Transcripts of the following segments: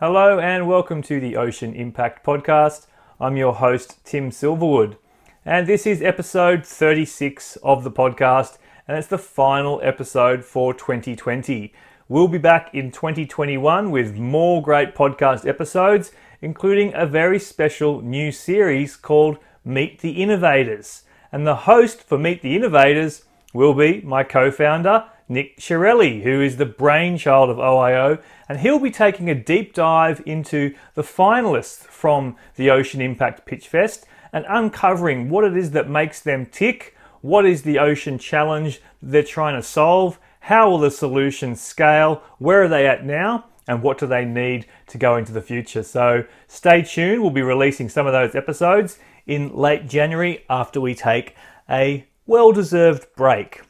Hello and welcome to the Ocean Impact Podcast. I'm your host, Tim Silverwood, and this is episode 36 of the podcast, and it's the final episode for 2020. We'll be back in 2021 with more great podcast episodes, including a very special new series called Meet the Innovators. And the host for Meet the Innovators will be my co-founder, Nick Chiarelli, who is the brainchild of OIO, and he'll be taking a deep dive into the finalists from the Ocean Impact Pitch Fest and uncovering what it is that makes them tick, what is the ocean challenge they're trying to solve, how will the solutions scale, where are they at now, and what do they need to go into the future. So stay tuned, we'll be releasing some of those episodes in late January after we take a well-deserved break.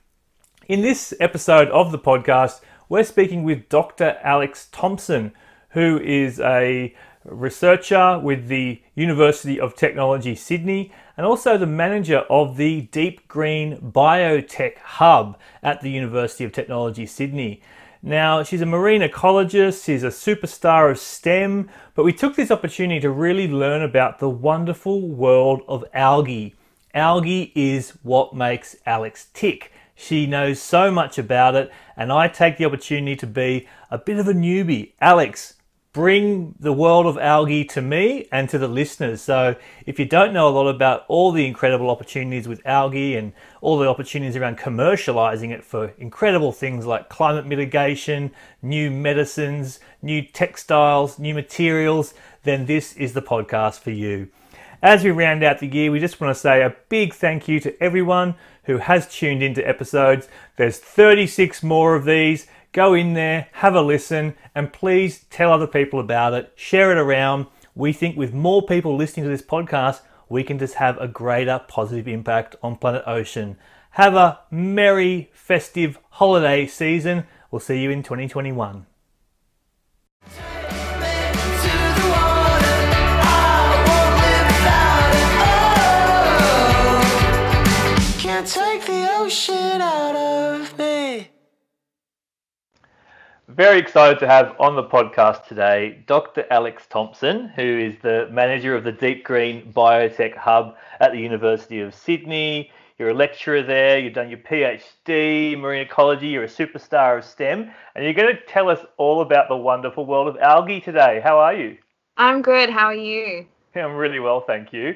In this episode of the podcast, we're speaking with Dr. Alex Thomson, who is a researcher with the University of Technology Sydney and also the manager of the Deep Green Biotech Hub at the University of Technology Sydney. Now, she's a marine ecologist, she's a superstar of STEM, but we took this opportunity to really learn about the wonderful world of algae. Algae is what makes Alex tick. She knows so much about it, and I take the opportunity to be a bit of a newbie. Alex, bring the world of algae to me and to the listeners. So if you don't know a lot about all the incredible opportunities with algae and all the opportunities around commercializing it for incredible things like climate mitigation, new medicines, new textiles, new materials, then this is the podcast for you. As we round out the year, we just want to say a big thank you to everyone who has tuned into episodes. There's 36 more of these. Go in there, have a listen, and please tell other people about it. Share it around. We think with more people listening to this podcast, we can just have a greater positive impact on planet Ocean. Have a merry, festive holiday season. We'll see you in 2021. Take the ocean out of me. Very excited to have on the podcast today Dr. Alex Thomson, who is the manager of the Deep Green Biotech Hub at the University of Sydney. You're a lecturer there, you've done your PhD in marine ecology, you're a superstar of STEM, and you're going to tell us all about the wonderful world of algae today. How are you? I'm good. How are you? I'm really well, thank you.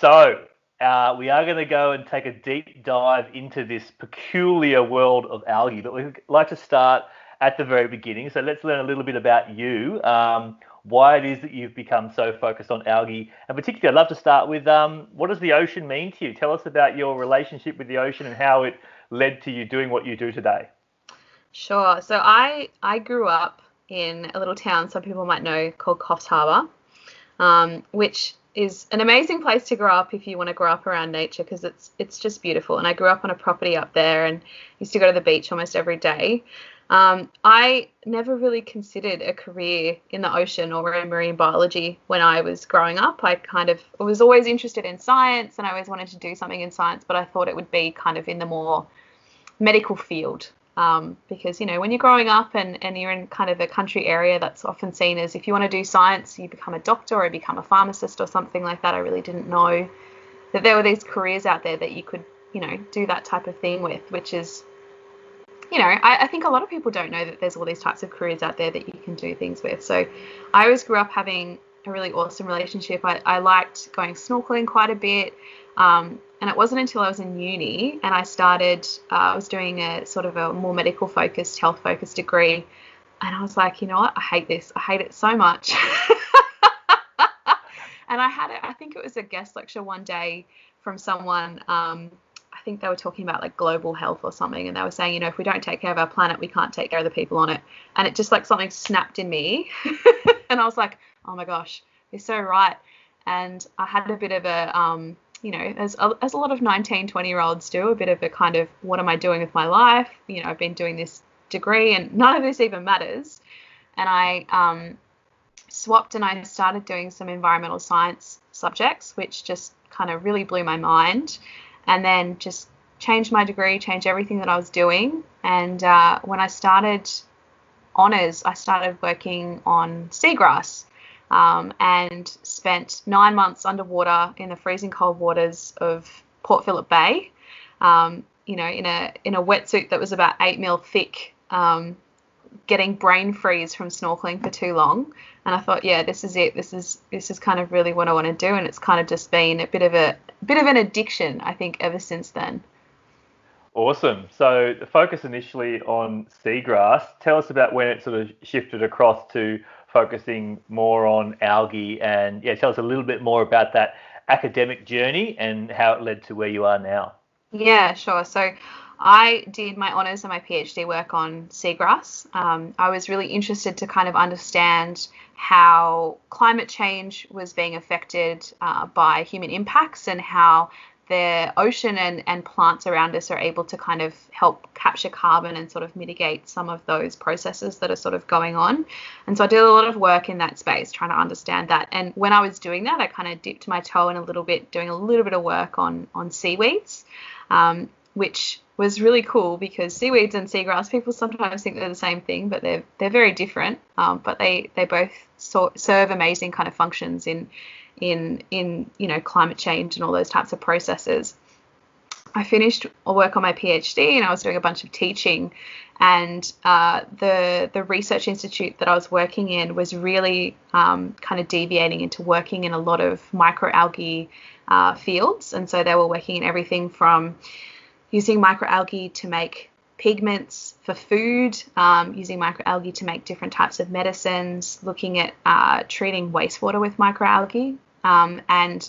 So, we are going to go and take a deep dive into this peculiar world of algae, but we'd like to start at the very beginning. So let's learn a little bit about you, why it is that you've become so focused on algae. And particularly, I'd love to start with what does the ocean mean to you? Tell us about your relationship with the ocean and how it led to you doing what you do today. Sure. So I grew up in a little town some people might know called Coffs Harbour, which is an amazing place to grow up if you want to grow up around nature, because it's just beautiful. And I grew up on a property up there and used to go to the beach almost every day. I never really considered a career in the ocean or in marine biology when I was growing up. I was always interested in science and I always wanted to do something in science, but I thought it would be kind of in the more medical field. Because, you know, when you're growing up and you're in kind of a country area, that's often seen as if you want to do science, you become a doctor or become a pharmacist or something like that. I really didn't know that there were these careers out there that you could, you know, do that type of thing with, which is, you know, I think a lot of people don't know that there's all these types of careers out there that you can do things with. So I always grew up having a really awesome relationship. I liked going snorkeling quite a bit. And it wasn't until I was in uni and I was doing a sort of a more medical focused, health focused degree. And I was like, you know what? I hate this. I hate it so much. And I think it was a guest lecture one day from someone, I think they were talking about like global health or something. And they were saying, you know, if we don't take care of our planet, we can't take care of the people on it. And it just like something snapped in me. And I was like, oh my gosh, you're so right. And I had a bit of a, you know, as a lot of 19, 20-year-olds do, a bit of a kind of, what am I doing with my life? You know, I've been doing this degree and none of this even matters. And I swapped and I started doing some environmental science subjects, which just kind of really blew my mind. And then just changed my degree, changed everything that I was doing. And when I started honours, I started working on seagrass and spent 9 months underwater in the freezing cold waters of Port Phillip Bay, you know, in a wetsuit that was about 8 mil thick, getting brain freeze from snorkeling for too long. And I thought, yeah, this is it. This is kind of really what I want to do. And it's kind of just been a bit of an addiction, I think, ever since then. Awesome. So the focus initially on seagrass. Tell us about when it sort of shifted across to focusing more on algae, and yeah, tell us a little bit more about that academic journey and how it led to where you are now. Yeah, sure. So I did my honours and my PhD work on seagrass. I was really interested to kind of understand how climate change was being affected by human impacts, and how the ocean and plants around us are able to kind of help capture carbon and sort of mitigate some of those processes that are sort of going on. And so I did a lot of work in that space trying to understand that. And when I was doing that, I kind of dipped my toe in a little bit, doing a little bit of work on seaweeds, which was really cool, because seaweeds and seagrass, people sometimes think they're the same thing, but they're very different. But they both serve amazing kind of functions in you know, climate change and all those types of processes. I finished work on my PhD and I was doing a bunch of teaching, and the research institute that I was working in was really kind of deviating into working in a lot of microalgae fields. And so they were working in everything from using microalgae to make pigments for food, using microalgae to make different types of medicines, looking at treating wastewater with microalgae. And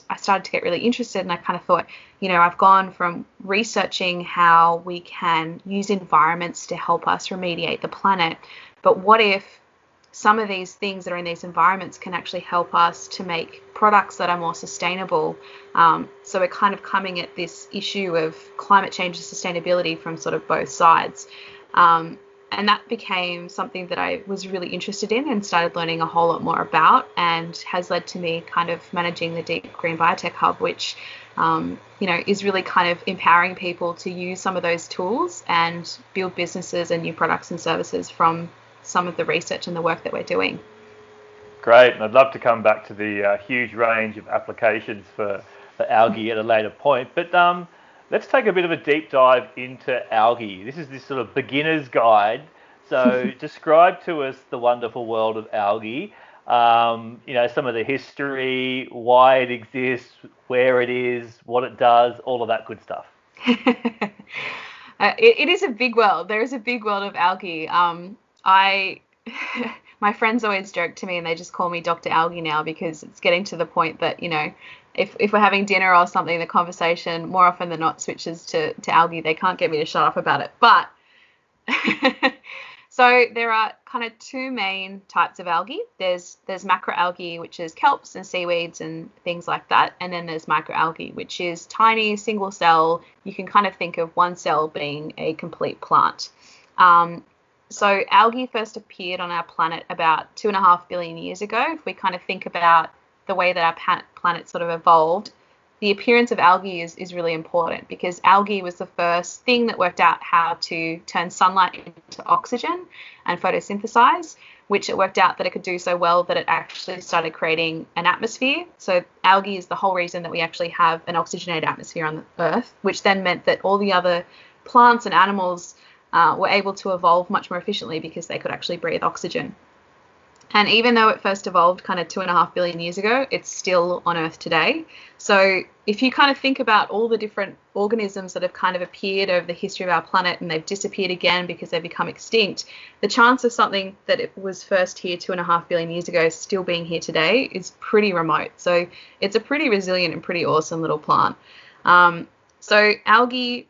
I started to get really interested, and I kind of thought, you know, I've gone from researching how we can use environments to help us remediate the planet, but what if some of these things that are in these environments can actually help us to make products that are more sustainable? So we're kind of coming at this issue of climate change and sustainability from sort of both sides. And that became something that I was really interested in and started learning a whole lot more about, and has led to me kind of managing the Deep Green Biotech Hub, which, you know, is really kind of empowering people to use some of those tools and build businesses and new products and services from some of the research and the work that we're doing. Great, and I'd love to come back to the huge range of applications for algae at a later point, but let's take a bit of a deep dive into algae. This is this sort of beginner's guide, so describe to us the wonderful world of algae, you know, some of the history, why it exists, where it is, what it does, all of that good stuff. It is a big world. There is a big world of algae. My friends always joke to me, and they just call me Dr. Algae now, because it's getting to the point that, you know, if we're having dinner or something, the conversation more often than not switches to algae. They can't get me to shut up about it. But so there are kind of two main types of algae. There's macroalgae, which is kelps and seaweeds and things like that. And then there's microalgae, which is tiny single cell. You can kind of think of one cell being a complete plant. So algae first appeared on our planet about 2.5 billion years ago. If we kind of think about the way that our planet sort of evolved, the appearance of algae is really important, because algae was the first thing that worked out how to turn sunlight into oxygen and photosynthesize, which it worked out that it could do so well that it actually started creating an atmosphere. So algae is the whole reason that we actually have an oxygenated atmosphere on the Earth, which then meant that all the other plants and animals were able to evolve much more efficiently because they could actually breathe oxygen. And even though it first evolved kind of 2.5 billion years ago, it's still on Earth today. So if you kind of think about all the different organisms that have kind of appeared over the history of our planet and they've disappeared again because they've become extinct, the chance of something that it was first here 2.5 billion years ago still being here today is pretty remote. So it's a pretty resilient and pretty awesome little plant. So algae,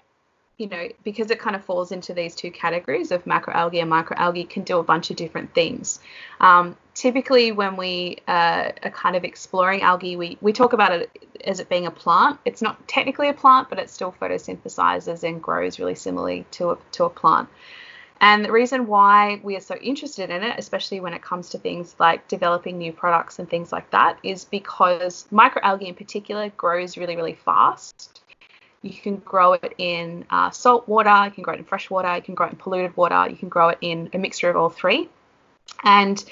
you know, because it kind of falls into these two categories of macroalgae and microalgae, can do a bunch of different things. Typically, when we are kind of exploring algae, we talk about it as it being a plant. It's not technically a plant, but it still photosynthesizes and grows really similarly to a plant. And the reason why we are so interested in it, especially when it comes to things like developing new products and things like that, is because microalgae in particular grows really, really fast. You can grow it in salt water, you can grow it in fresh water, you can grow it in polluted water, you can grow it in a mixture of all three. and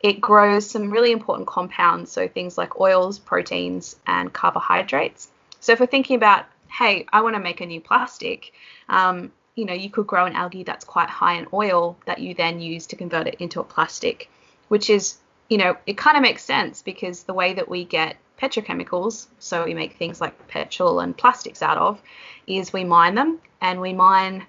it grows some really important compounds, so things like oils, proteins, and carbohydrates. So if we're thinking about, hey, I want to make a new plastic, you know, you could grow an algae that's quite high in oil that you then use to convert it into a plastic, which is, you know, it kind of makes sense because the way that we get petrochemicals, so we make things like petrol and plastics out of, is we mine them, and we mine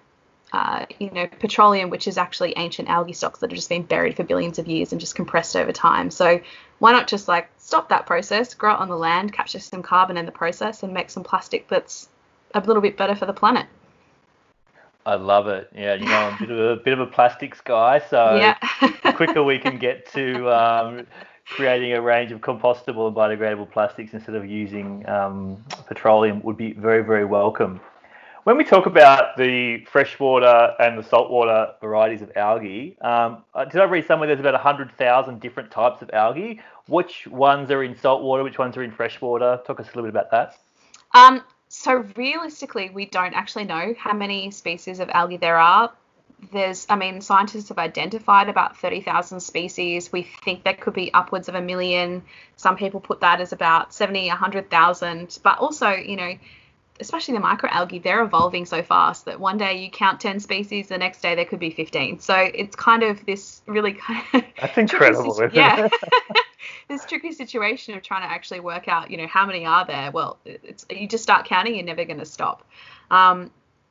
you know, petroleum, which is actually ancient algae stocks that have just been buried for billions of years and just compressed over time. So why not just like stop that process, grow it on the land, capture some carbon in the process, and make some plastic that's a little bit better for the planet. I love it. Yeah, you know, I'm a bit of a plastics guy, so yeah. The quicker we can get to creating a range of compostable and biodegradable plastics instead of using petroleum would be very, very welcome. When we talk about the freshwater and the saltwater varieties of algae, did I read somewhere there's about 100,000 different types of algae? Which ones are in saltwater? Which ones are in freshwater? Talk us a little bit about that. So realistically, we don't actually know how many species of algae there are. Scientists have identified about 30,000 species. We think there could be upwards of 1 million. Some people put that as about 70, 100,000. But also, you know, especially the microalgae, they're evolving so fast that one day you count 10 species, the next day there could be 15. So it's kind of this really kind of... That's incredible, isn't it? Yeah. This tricky situation of trying to actually work out, you know, how many are there? Well, you just start counting, you're never going to stop.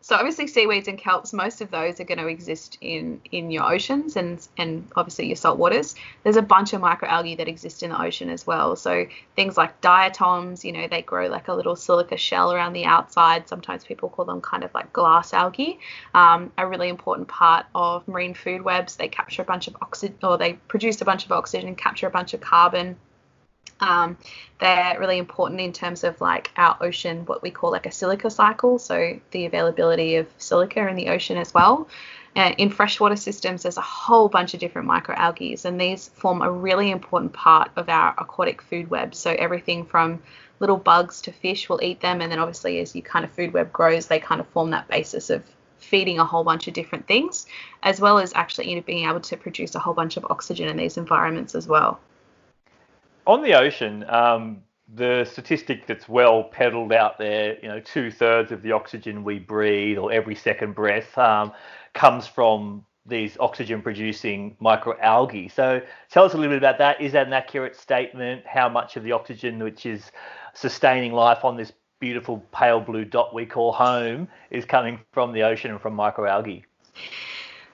So obviously seaweeds and kelps, most of those are going to exist in your oceans and obviously your salt waters. There's a bunch of microalgae that exist in the ocean as well. So things like diatoms, you know, they grow like a little silica shell around the outside. Sometimes people call them kind of like glass algae, a really important part of marine food webs. They capture a bunch of oxygen, or they produce a bunch of oxygen, capture a bunch of carbon. They're really important in terms of like our ocean, what we call like a silica cycle, so the availability of silica in the ocean as well. In freshwater systems, there's a whole bunch of different microalgae, and these form a really important part of our aquatic food web. So everything from little bugs to fish will eat them, and then obviously as your kind of food web grows, they kind of form that basis of feeding a whole bunch of different things, as well as actually, you know, being able to produce a whole bunch of oxygen in these environments as well. On the ocean, the statistic that's well peddled out there, you know, 2/3 of the oxygen we breathe, or every second breath, comes from these oxygen-producing microalgae. So tell us a little bit about that. Is that an accurate statement? How much of the oxygen which is sustaining life on this beautiful pale blue dot we call home is coming from the ocean and from microalgae?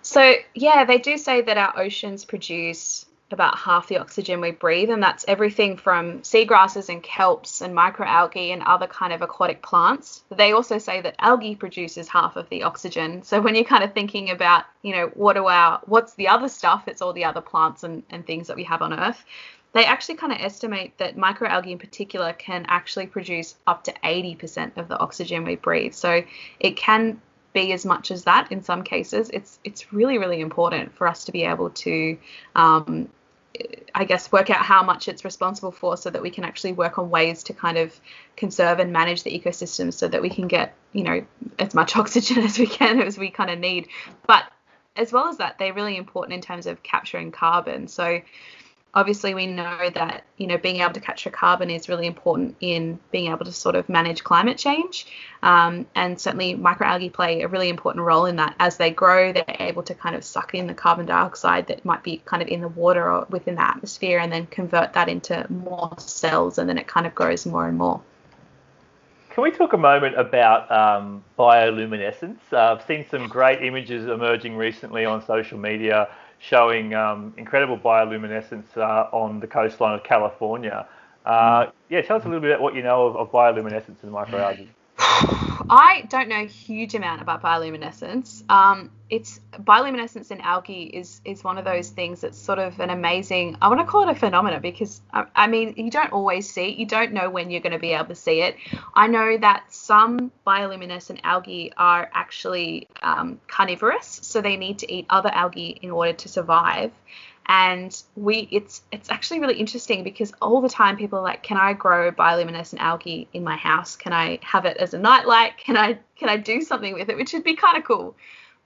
So, yeah, they do say that our oceans produce about half the oxygen we breathe, and that's everything from seagrasses and kelps and microalgae and other kind of aquatic plants. They also say that algae produces half of the oxygen. So when you're kind of thinking about, you know, what's the other stuff, it's all the other plants and things that we have on Earth. They actually kind of estimate that microalgae in particular can actually produce up to 80% of the oxygen we breathe. So it can be as much as that in some cases. It's really, really important for us to be able to work out how much it's responsible for, so that we can actually work on ways to kind of conserve and manage the ecosystem, so that we can get, you know, as much oxygen as we can, as we kind of need. But as well as that, they're really important in terms of capturing carbon. So obviously we know that, you know, being able to capture carbon is really important in being able to sort of manage climate change. And certainly microalgae play a really important role in that. As they grow, they're able to kind of suck in the carbon dioxide that might be kind of in the water or within the atmosphere, and then convert that into more cells, and then it kind of grows more and more. Can we talk a moment about bioluminescence? I've seen some great images emerging recently on social media showing incredible bioluminescence on the coastline of California. Tell us a little bit about what you know of bioluminescence and microalgae. I don't know a huge amount about bioluminescence. Bioluminescence in algae is one of those things that's sort of an amazing, I want to call it a phenomenon, because, I mean, you don't always see it. You don't know when you're going to be able to see it. I know that some bioluminescent algae are actually carnivorous, so they need to eat other algae in order to survive. And it's actually really interesting, because all the time people are like, can I grow bioluminescent algae in my house? Can I have it as a nightlight? Can I do something with it? Which would be kind of cool.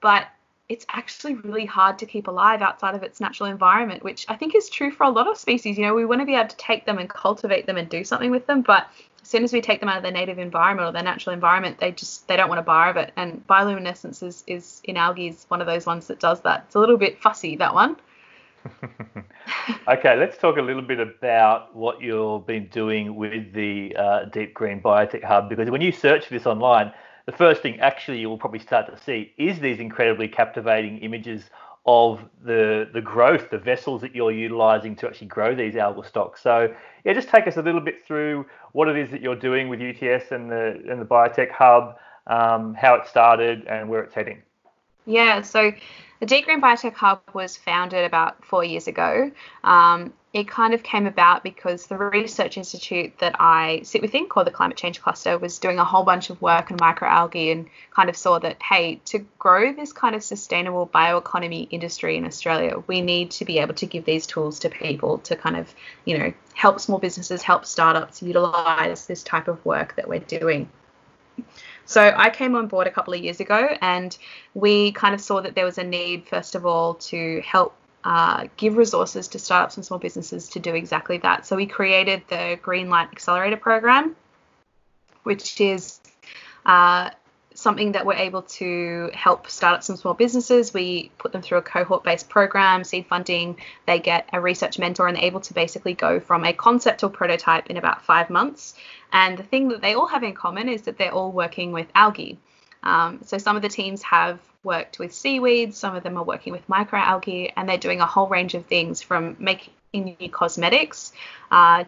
But it's actually really hard to keep alive outside of its natural environment, which I think is true for a lot of species. You know, we want to be able to take them and cultivate them and do something with them, but as soon as we take them out of their native environment or their natural environment, they don't want a bar of it. And bioluminescence is in algae is one of those ones that does that. It's a little bit fussy, that one. Okay, let's talk a little bit about what you've been doing with the Deep Green Biotech Hub, because when you search for this online, the first thing actually you will probably start to see is these incredibly captivating images of the growth, the vessels that you're utilising to actually grow these algal stocks. So yeah, just take us a little bit through what it is that you're doing with UTS and the Biotech Hub, how it started and where it's heading. Yeah, so the Deep Green Biotech Hub was founded about 4 years ago. It kind of came about because the research institute that I sit within, called the Climate Change Cluster, was doing a whole bunch of work on microalgae and kind of saw that, hey, to grow this kind of sustainable bioeconomy industry in Australia, we need to be able to give these tools to people to kind of, you know, help small businesses, help startups utilise this type of work that we're doing. So I came on board a couple of years ago, and we kind of saw that there was a need, first of all, to help give resources to startups and small businesses to do exactly that. So we created the Greenlight Accelerator Program, which is something that we're able to help startups and small businesses. We put them through a cohort-based program, seed funding. They get a research mentor, and they're able to basically go from a concept or prototype in about 5 months. And the thing that they all have in common is that they're all working with algae. So some of the teams have worked with seaweeds, some of them are working with microalgae, and they're doing a whole range of things from making new cosmetics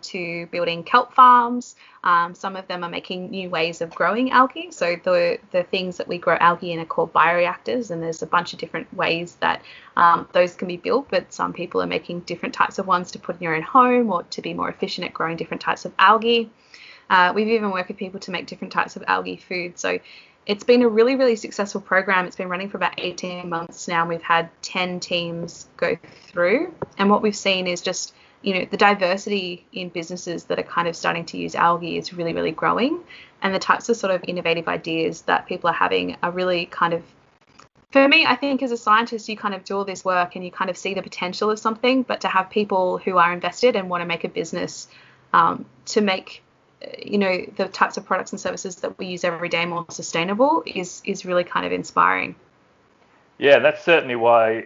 to building kelp farms. Some of them are making new ways of growing algae. So the things that we grow algae in are called bioreactors, and there's a bunch of different ways that those can be built, but some people are making different types of ones to put in your own home or to be more efficient at growing different types of algae. We've even worked with people to make different types of algae food. So it's been a really, really successful program. It's been running for about 18 months now, and we've had 10 teams go through. And what we've seen is just, you know, the diversity in businesses that are kind of starting to use algae is really, really growing. And the types of sort of innovative ideas that people are having are really kind of, for me, I think as a scientist, you kind of do all this work and you kind of see the potential of something, but to have people who are invested and want to make a business to make, you know, the types of products and services that we use every day more sustainable is really kind of inspiring. Yeah, that's certainly why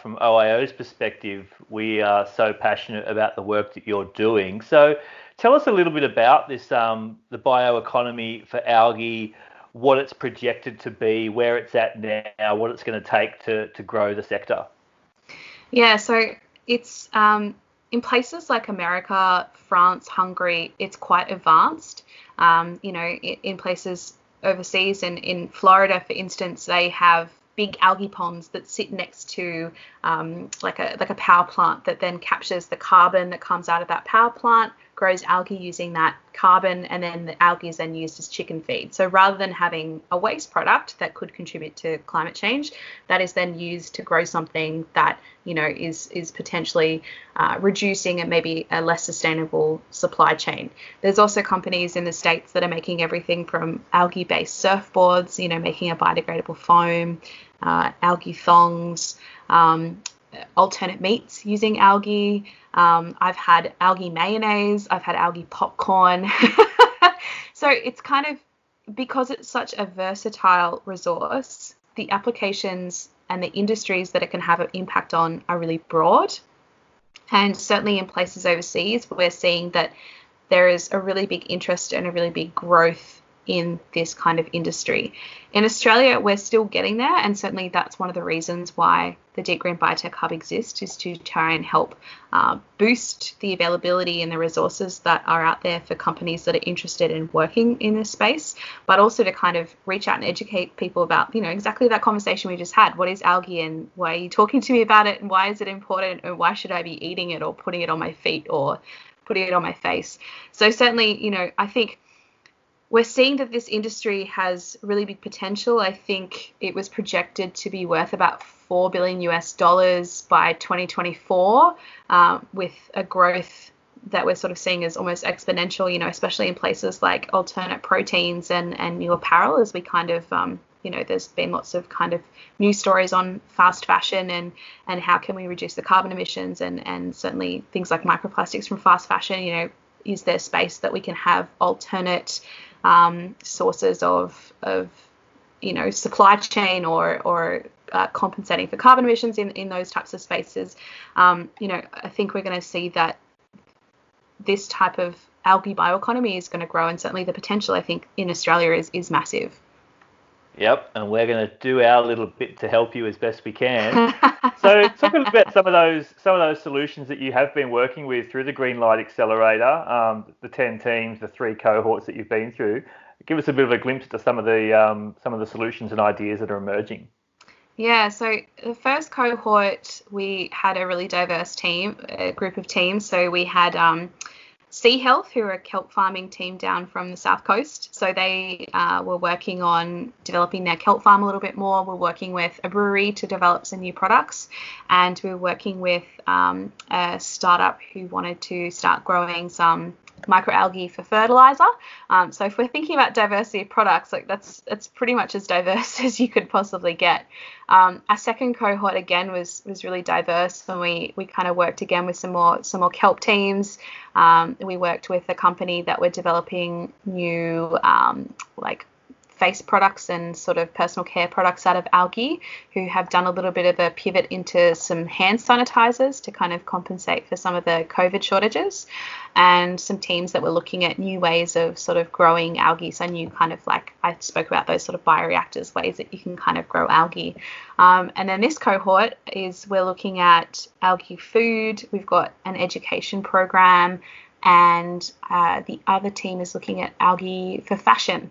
from OIO's perspective, we are so passionate about the work that you're doing. So tell us a little bit about this, the bioeconomy for algae, what it's projected to be, where it's at now, what it's going to take to grow the sector. Yeah, so it's in places like America, France, Hungary, it's quite advanced. You know, in places overseas and in Florida, for instance, they have big algae ponds that sit next to like a power plant that then captures the carbon that comes out of that power plant, grows algae using that carbon, and then the algae is then used as chicken feed. So rather than having a waste product that could contribute to climate change, that is then used to grow something that, you know, is potentially reducing and maybe a less sustainable supply chain. There's also companies in the States that are making everything from algae-based surfboards, you know, making a biodegradable foam, algae thongs, alternate meats using algae. I've had algae mayonnaise, I've had algae popcorn. So it's kind of, because it's such a versatile resource, the applications and the industries that it can have an impact on are really broad. And certainly in places overseas, we're seeing that there is a really big interest and a really big growth in this kind of industry. In Australia, we're still getting there, and certainly that's one of the reasons why the Deep Green Biotech Hub exists, is to try and help boost the availability and the resources that are out there for companies that are interested in working in this space, but also to kind of reach out and educate people about, you know, exactly that conversation we just had. What is algae, and why are you talking to me about it, and why is it important, and why should I be eating it or putting it on my feet or putting it on my face? So certainly, you know, I think we're seeing that this industry has really big potential. I think it was projected to be worth about $4 billion US by 2024, with a growth that we're sort of seeing as almost exponential, you know, especially in places like alternate proteins and new apparel, as we kind of you know, there's been lots of kind of news stories on fast fashion and how can we reduce the carbon emissions, and certainly things like microplastics from fast fashion. You know, is there space that we can have alternate sources of, you know, supply chain or compensating for carbon emissions in those types of spaces? You know, I think we're going to see that this type of algae bioeconomy is going to grow, and certainly the potential, I think, in Australia is massive. Yep, and we're going to do our little bit to help you as best we can. So talk a little bit about some of those solutions that you have been working with through the Greenlight Accelerator, the 10 teams, the 3 cohorts that you've been through. Give us a bit of a glimpse to some of the solutions and ideas that are emerging. Yeah, so the first cohort, we had a really diverse team, a group of teams. So we had Sea Health, who are a kelp farming team down from the south coast. So they were working on developing their kelp farm a little bit more. We're working with a brewery to develop some new products. And we're working with a startup who wanted to start growing some microalgae for fertilizer. So if we're thinking about diversity of products, like that's pretty much as diverse as you could possibly get. Our second cohort again was really diverse, and we kind of worked again with some more kelp teams. We worked with a company that were developing new like face products and sort of personal care products out of algae, who have done a little bit of a pivot into some hand sanitizers to kind of compensate for some of the COVID shortages, and some teams that were looking at new ways of sort of growing algae. So new kind of, like I spoke about, those sort of bioreactors, ways that you can kind of grow algae. And then this cohort is, we're looking at algae food. We've got an education program, and the other team is looking at algae for fashion.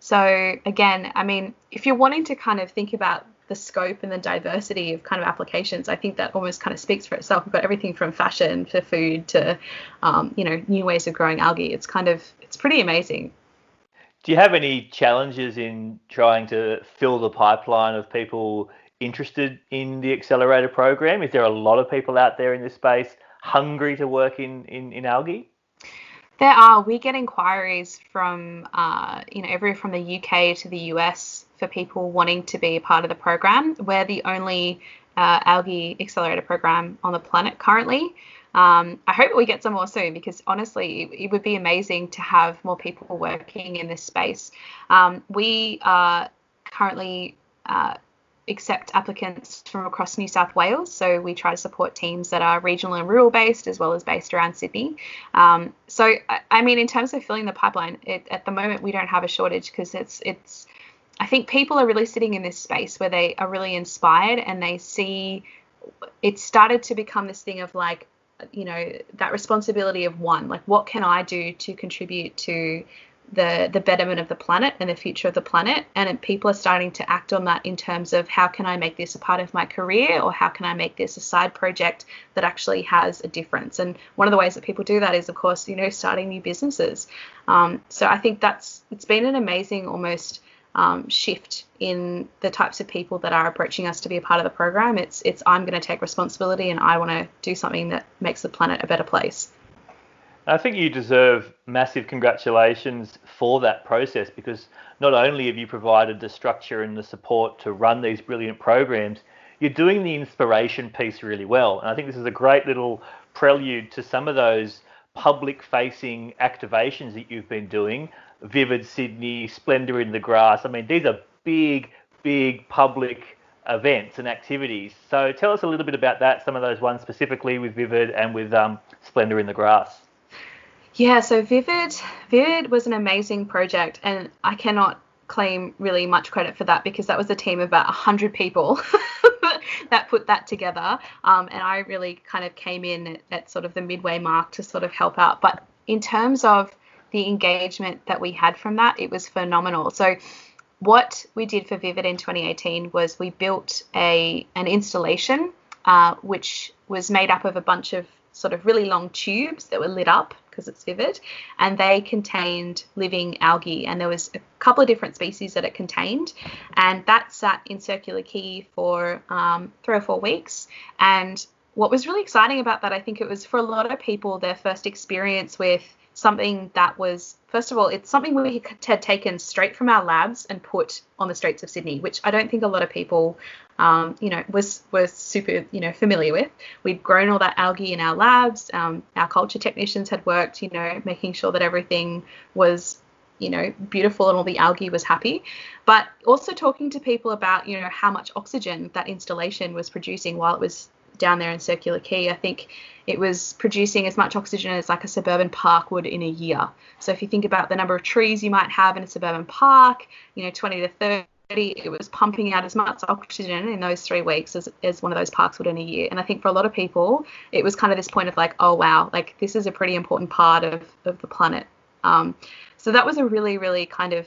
So again, I mean, if you're wanting to kind of think about the scope and the diversity of kind of applications, I think that almost kind of speaks for itself. We've got everything from fashion to food to, you know, new ways of growing algae. It's kind of, it's pretty amazing. Do you have any challenges in trying to fill the pipeline of people interested in the accelerator program? Is there a lot of people out there in this space hungry to work in algae? There are. We get inquiries from, you know, everywhere from the UK to the US for people wanting to be a part of the program. We're the only algae accelerator program on the planet currently. I hope we get some more soon, because honestly, it would be amazing to have more people working in this space. We are currently accept applicants from across New South Wales, so we try to support teams that are regional and rural based, as well as based around Sydney. So I mean, in terms of filling the pipeline, at the moment we don't have a shortage, because it's I think people are really sitting in this space where they are really inspired, and they see it started to become this thing of, like, you know, that responsibility of one, like, what can I do to contribute to the betterment of the planet and the future of the planet? And people are starting to act on that in terms of, how can I make this a part of my career, or how can I make this a side project that actually has a difference? And one of the ways that people do that is, of course, you know, starting new businesses. So I think it's been an amazing almost shift in the types of people that are approaching us to be a part of the program. It's I'm going to take responsibility, and I want to do something that makes the planet a better place. I think you deserve massive congratulations for that process, because not only have you provided the structure and the support to run these brilliant programs, you're doing the inspiration piece really well. And I think this is a great little prelude to some of those public-facing activations that you've been doing, Vivid Sydney, Splendour in the Grass. I mean, these are big, big public events and activities. So tell us a little bit about that, some of those ones specifically with Vivid and with Splendour in the Grass. Yeah, so Vivid was an amazing project, and I cannot claim really much credit for that, because that was a team of about 100 people that put that together, and I really kind of came in at sort of the midway mark to sort of help out. But in terms of the engagement that we had from that, it was phenomenal. So what we did for Vivid in 2018 was we built an installation which was made up of a bunch of sort of really long tubes that were lit up, because it's Vivid, and they contained living algae, and there was a couple of different species that it contained, and that sat in Circular Quay for 3 or 4 weeks. And what was really exciting about that, I think it was for a lot of people their first experience with something that was, first of all, it's something we had taken straight from our labs and put on the streets of Sydney, which I don't think a lot of people, were super, familiar with. We'd grown all that algae in our labs. Our culture technicians had worked, making sure that everything was, beautiful and all the algae was happy. But also talking to people about, how much oxygen that installation was producing while it was down there in Circular Quay. I think it was producing as much oxygen as like a suburban park would in a year. So if you think about the number of trees you might have in a suburban park, 20 to 30, it was pumping out as much oxygen in those 3 weeks as one of those parks would in a year. And I think for a lot of people, it was kind of this point of like, oh, wow, like this is a pretty important part of the planet. So that was a really, really kind of,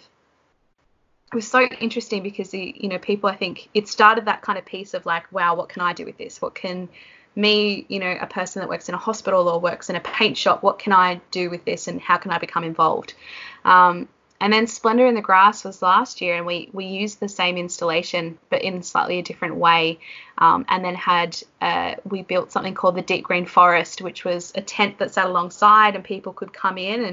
it was so interesting because, people, I think it started that kind of piece of like, wow, what can I do with this? What can me, a person that works in a hospital or works in a paint shop, what can I do with this and how can I become involved? And then Splendour in the Grass was last year, and we used the same installation but in slightly a different way, and then had we built something called the Deep Green Forest, which was a tent that sat alongside and people could come in,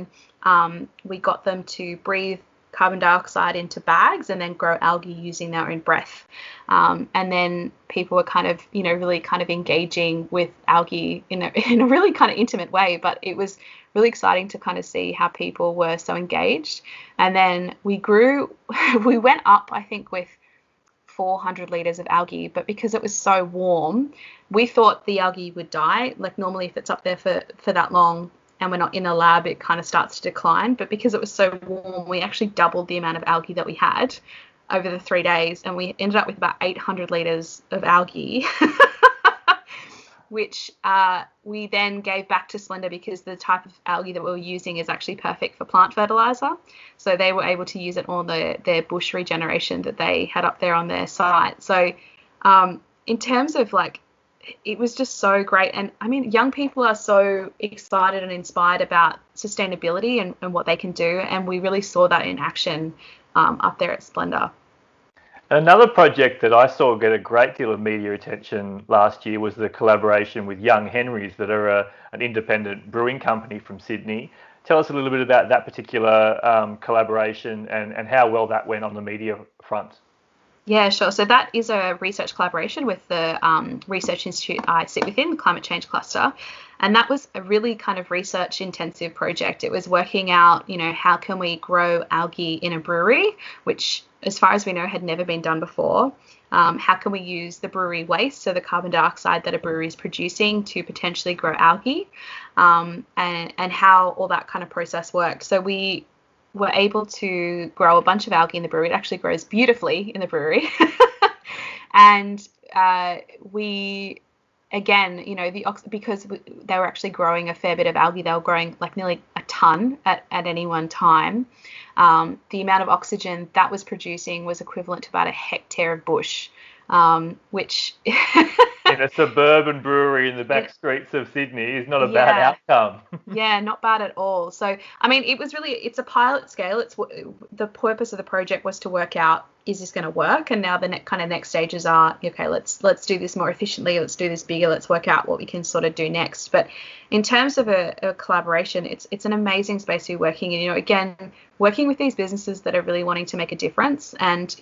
and we got them to breathe carbon dioxide into bags and then grow algae using their own breath. And then people were kind of, really kind of engaging with algae in a really kind of intimate way. But it was really exciting to kind of see how people were so engaged. And then we went up, I think, with 400 litres of algae, but because it was so warm, we thought the algae would die. Like normally if it's up there for that long, and we're not in a lab, it kind of starts to decline. But because it was so warm, we actually doubled the amount of algae that we had over the 3 days, and we ended up with about 800 litres of algae, which we then gave back to Splendour, because the type of algae that we were using is actually perfect for plant fertiliser. So they were able to use it on their bush regeneration that they had up there on their site. So in terms of like, it was just so great. And I mean, young people are so excited and inspired about sustainability and what they can do, and we really saw that in action up there at Splendour. Another project that I saw get a great deal of media attention last year was the collaboration with Young Henry's, that are an independent brewing company from Sydney. Tell us a little bit about that particular collaboration and how well that went on the media front. Yeah, sure. So that is a research collaboration with the research institute I sit within, the Climate Change Cluster. And that was a really kind of research intensive project. It was working out, how can we grow algae in a brewery, which as far as we know had never been done before. How can we use the brewery waste, so the carbon dioxide that a brewery is producing, to potentially grow algae, and how all that kind of process worked. So we were able to grow a bunch of algae in the brewery. It actually grows beautifully in the brewery. And we, again, because they were actually growing a fair bit of algae, they were growing like nearly a ton at any one time. The amount of oxygen that was producing was equivalent to about a hectare of bush, which... in a suburban brewery in the back streets of Sydney is not a bad outcome. Yeah, not bad at all. So, I mean, it was really, it's a pilot scale. It's the purpose of the project was to work out, is this going to work? And now the next stages are, okay, let's do this more efficiently. Let's do this bigger. Let's work out what we can sort of do next. But in terms of a collaboration, it's an amazing space to be working in. Again, working with these businesses that are really wanting to make a difference, and,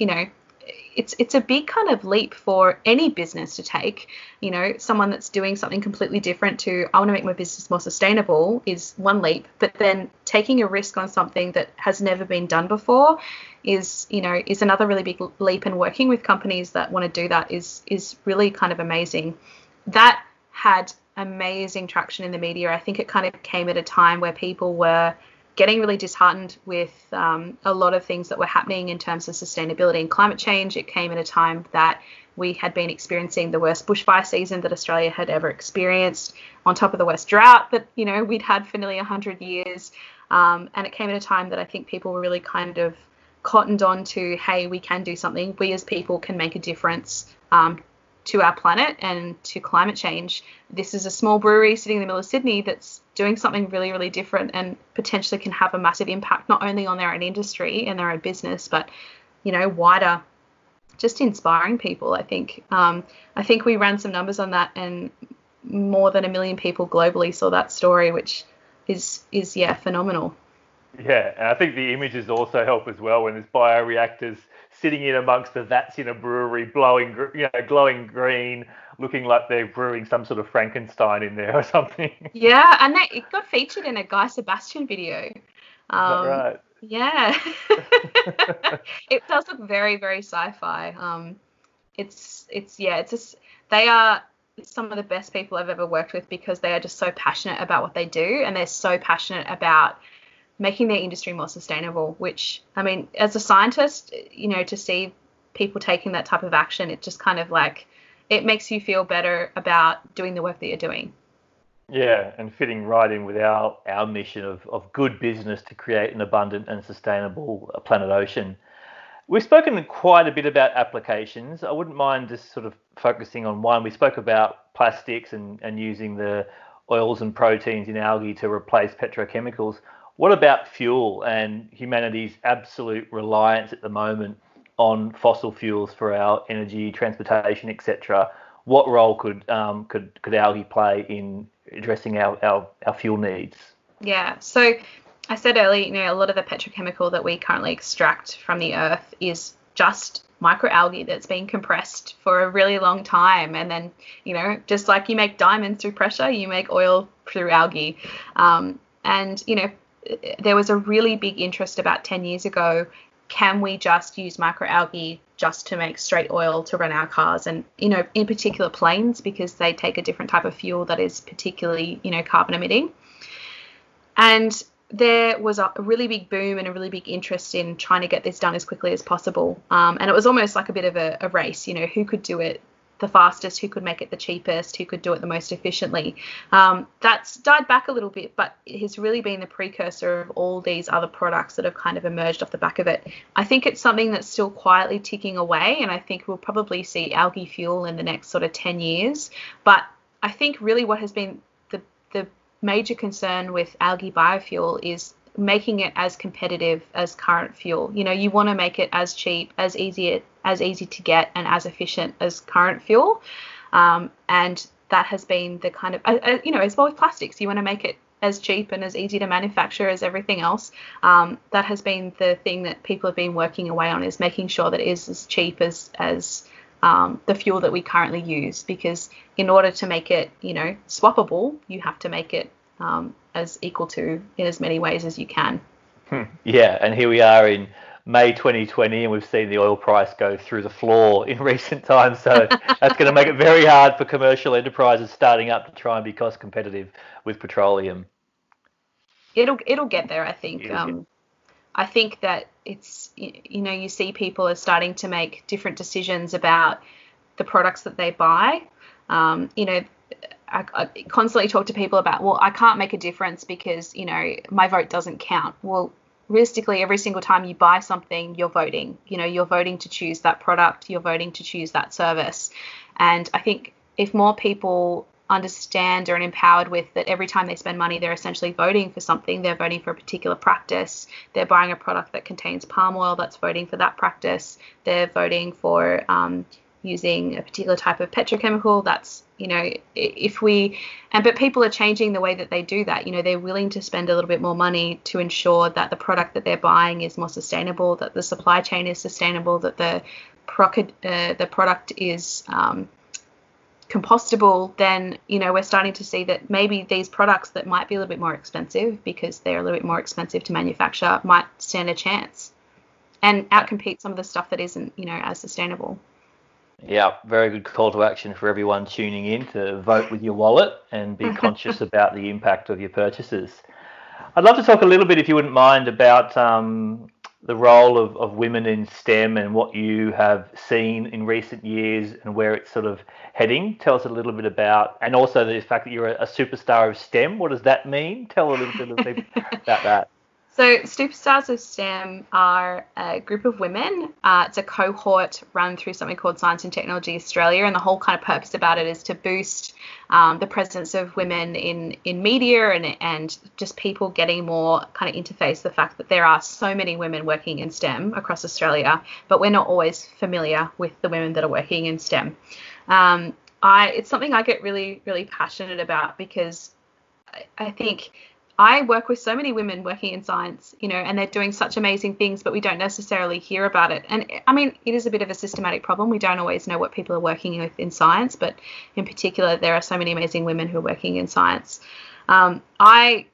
it's a big kind of leap for any business to take. Someone that's doing something completely different to, I want to make my business more sustainable, is one leap, but then taking a risk on something that has never been done before is another really big leap, and working with companies that want to do that is really kind of amazing. That had amazing traction in the media. I think it kind of came at a time where people were getting really disheartened with a lot of things that were happening in terms of sustainability and climate change. It came at a time that we had been experiencing the worst bushfire season that Australia had ever experienced, on top of the worst drought that, we'd had for nearly 100 years. And it came at a time that I think people were really kind of cottoned on to, hey, we can do something. We as people can make a difference to our planet and to climate change. This is a small brewery sitting in the middle of Sydney that's doing something really, really different and potentially can have a massive impact, not only on their own industry and their own business, but, wider, just inspiring people, I think. I think we ran some numbers on that, and more than 1 million people globally saw that story, which is phenomenal. Yeah, and I think the images also help as well when there's bioreactors sitting in amongst the vats in a brewery, glowing green, looking like they're brewing some sort of Frankenstein in there or something. Yeah, and it got featured in a Guy Sebastian video. Is that right? Yeah. It does look very, very sci-fi. They are some of the best people I've ever worked with because they are just so passionate about what they do, and they're so passionate about making their industry more sustainable, which, I mean, as a scientist, you know, to see people taking that type of action, it just kind of like, it makes you feel better about doing the work that you're doing. Yeah, and fitting right in with our mission of good business to create an abundant and sustainable planet ocean. We've spoken quite a bit about applications. I wouldn't mind just sort of focusing on one. We spoke about plastics and using the oils and proteins in algae to replace petrochemicals. What about fuel and humanity's absolute reliance at the moment on fossil fuels for our energy, transportation, etc.? What role could algae play in addressing our fuel needs? Yeah, so I said earlier, you know, a lot of the petrochemical that we currently extract from the earth is just microalgae that's been compressed for a really long time. And then, you know, just like you make diamonds through pressure, you make oil through algae. And, you know, there was a really big interest about 10 years ago, can we just use microalgae just to make straight oil to run our cars? And, you know, in particular planes, because they take a different type of fuel that is particularly, you know, carbon emitting. And there was a really big boom and a really big interest in trying to get this done as quickly as possible. And it was almost like a bit of a race, you know, who could do it the fastest, who could make it the cheapest, who could do it the most efficiently. That's died back a little bit, but it has really been the precursor of all these other products that have kind of emerged off the back of it. I think it's something that's still quietly ticking away, and I think we'll probably see algae fuel in the next sort of 10 years. But I think really what has been the major concern with algae biofuel is making it as competitive as current fuel. You know, you want to make it as cheap, as easy to get, and as efficient as current fuel. And that has been the kind of, you know, as well with plastics, you want to make it as cheap and as easy to manufacture as everything else. That has been the thing that people have been working away on, is making sure that it is as cheap as the fuel that we currently use, because in order to make it, you know, swappable, you have to make it as equal to in as many ways as you can. Yeah, and here we are in May 2020, and we've seen the oil price go through the floor in recent times, so that's going to make it very hard for commercial enterprises starting up to try and be cost competitive with petroleum. It'll get there, I think. I think that it's, you know, you see people are starting to make different decisions about the products that they buy. You know, I constantly talk to people about, well, I can't make a difference because, you know, my vote doesn't count. Well, realistically, every single time you buy something, you're voting. You know, you're voting to choose that product, you're voting to choose that service. And I think if more people understand or are empowered with that, every time they spend money, they're essentially voting for something. They're voting for a particular practice. They're buying a product that contains palm oil, that's voting for that practice. They're voting for using a particular type of petrochemical, that's, you know, but people are changing the way that they do that. You know, they're willing to spend a little bit more money to ensure that the product that they're buying is more sustainable, that the supply chain is sustainable, that the product is compostable. Then, you know, we're starting to see that maybe these products that might be a little bit more expensive because they're a little bit more expensive to manufacture might stand a chance and outcompete some of the stuff that isn't, you know, as sustainable. Yeah, very good call to action for everyone tuning in to vote with your wallet and be conscious about the impact of your purchases. I'd love to talk a little bit, if you wouldn't mind, about the role of women in STEM and what you have seen in recent years and where it's sort of heading. Tell us a little bit about, and also the fact that you're a superstar of STEM. What does that mean? Tell a little bit about that. So Superstars of STEM are a group of women. It's a cohort run through something called Science and Technology Australia, and the whole kind of purpose about it is to boost the presence of women in media and just people getting more kind of interface the fact that there are so many women working in STEM across Australia, but we're not always familiar with the women that are working in STEM. It's something I get really, really passionate about because I think I work with so many women working in science, you know, and they're doing such amazing things, but we don't necessarily hear about it. And I mean, it is a bit of a systematic problem. We don't always know what people are working with in science, but in particular, there are so many amazing women who are working in science. I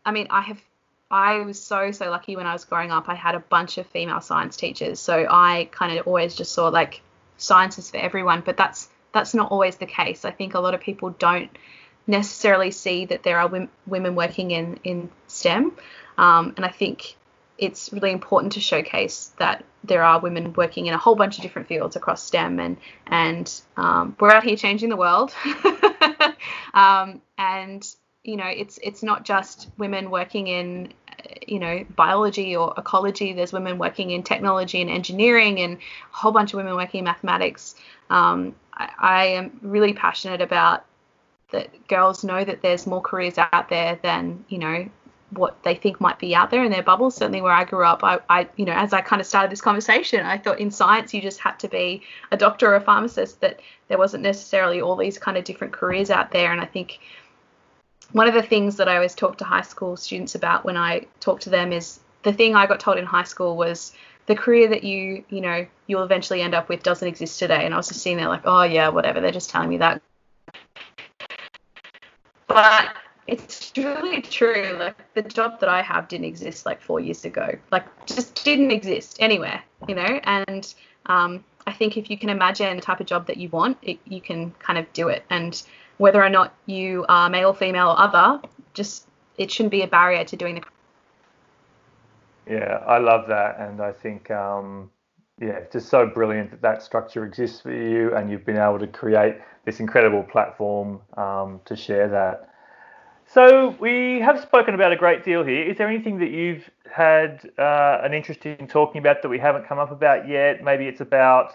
was so lucky when I was growing up. I had a bunch of female science teachers, so I kind of always just saw like science is for everyone, but that's not always the case. I think a lot of people don't necessarily see that there are women working in STEM, and I think it's really important to showcase that there are women working in a whole bunch of different fields across STEM, and we're out here changing the world. And you know, it's not just women working in, you know, biology or ecology. There's women working in technology and engineering, and a whole bunch of women working in mathematics. I am really passionate about that girls know that there's more careers out there than, you know, what they think might be out there in their bubble. Certainly where I grew up, I you know, as I kind of started this conversation, I thought in science you just had to be a doctor or a pharmacist, that there wasn't necessarily all these kind of different careers out there. And I think one of the things that I always talk to high school students about when I talk to them is the thing I got told in high school was the career that you know, you'll eventually end up with doesn't exist today. And I was just sitting there like, oh yeah, whatever, they're just telling me that. But it's really true. Like the job that I have didn't exist like 4 years ago, like just didn't exist anywhere, you know. And I think if you can imagine the type of job that you want, you can kind of do it. And whether or not you are male, female or other, just it shouldn't be a barrier to doing the. Yeah, I love that. And I think, it's just so brilliant that structure exists for you and you've been able to create this incredible platform to share that. So we have spoken about a great deal here. Is there anything that you've had an interest in talking about that we haven't come up about yet? Maybe it's about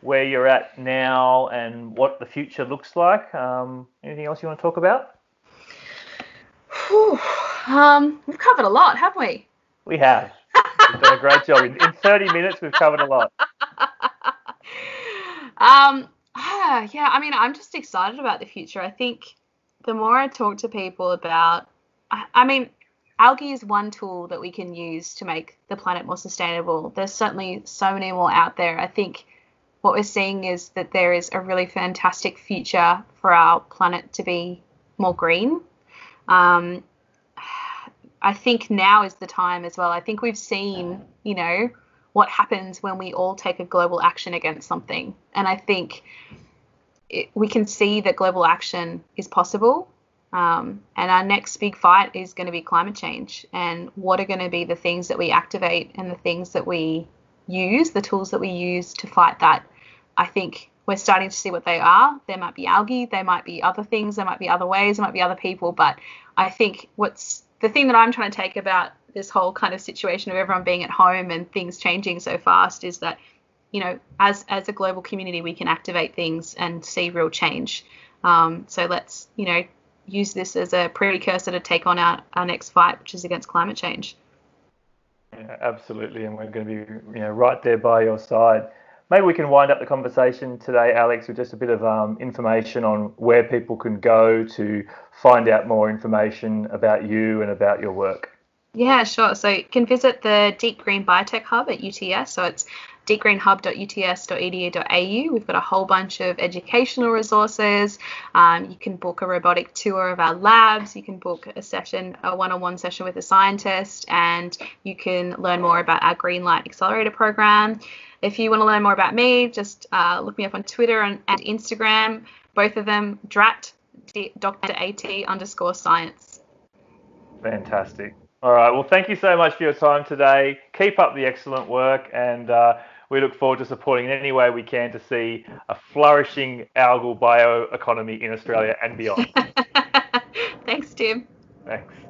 where you're at now and what the future looks like. Anything else you want to talk about? We've covered a lot, haven't we? We have. We've done a great job. In 30 minutes, we've covered a lot. I mean, I'm just excited about the future. I think the more I talk to people about, I mean, algae is one tool that we can use to make the planet more sustainable. There's certainly so many more out there. I think what we're seeing is that there is a really fantastic future for our planet to be more green. I think now is the time as well. I think we've seen, you know, what happens when we all take a global action against something. And I think we can see that global action is possible. And our next big fight is going to be climate change. And what are going to be the things that we activate and the things that we use, the tools that we use to fight that? I think we're starting to see what they are. There might be algae. There might be other things. There might be other ways. There might be other people. But I think the thing that I'm trying to take about this whole kind of situation of everyone being at home and things changing so fast is that, you know, as a global community, we can activate things and see real change. So let's, you know, use this as a precursor to take on our next fight, which is against climate change. Yeah, absolutely. And we're going to be, you know, right there by your side. Maybe we can wind up the conversation today, Alex, with just a bit of information on where people can go to find out more information about you and about your work. Yeah, sure. So you can visit the Deep Green Biotech Hub at UTS. So it's deepgreenhub.uts.edu.au. We've got a whole bunch of educational resources. You can book a robotic tour of our labs. You can book a session, a one-on-one session with a scientist, and you can learn more about our Greenlight Accelerator Program. If you want to learn more about me, just look me up on Twitter and Instagram, both of them, DRAT, DRAT_Science. Fantastic. All right. Well, thank you so much for your time today. Keep up the excellent work, and we look forward to supporting in any way we can to see a flourishing algal bioeconomy in Australia and beyond. Thanks, Tim. Thanks.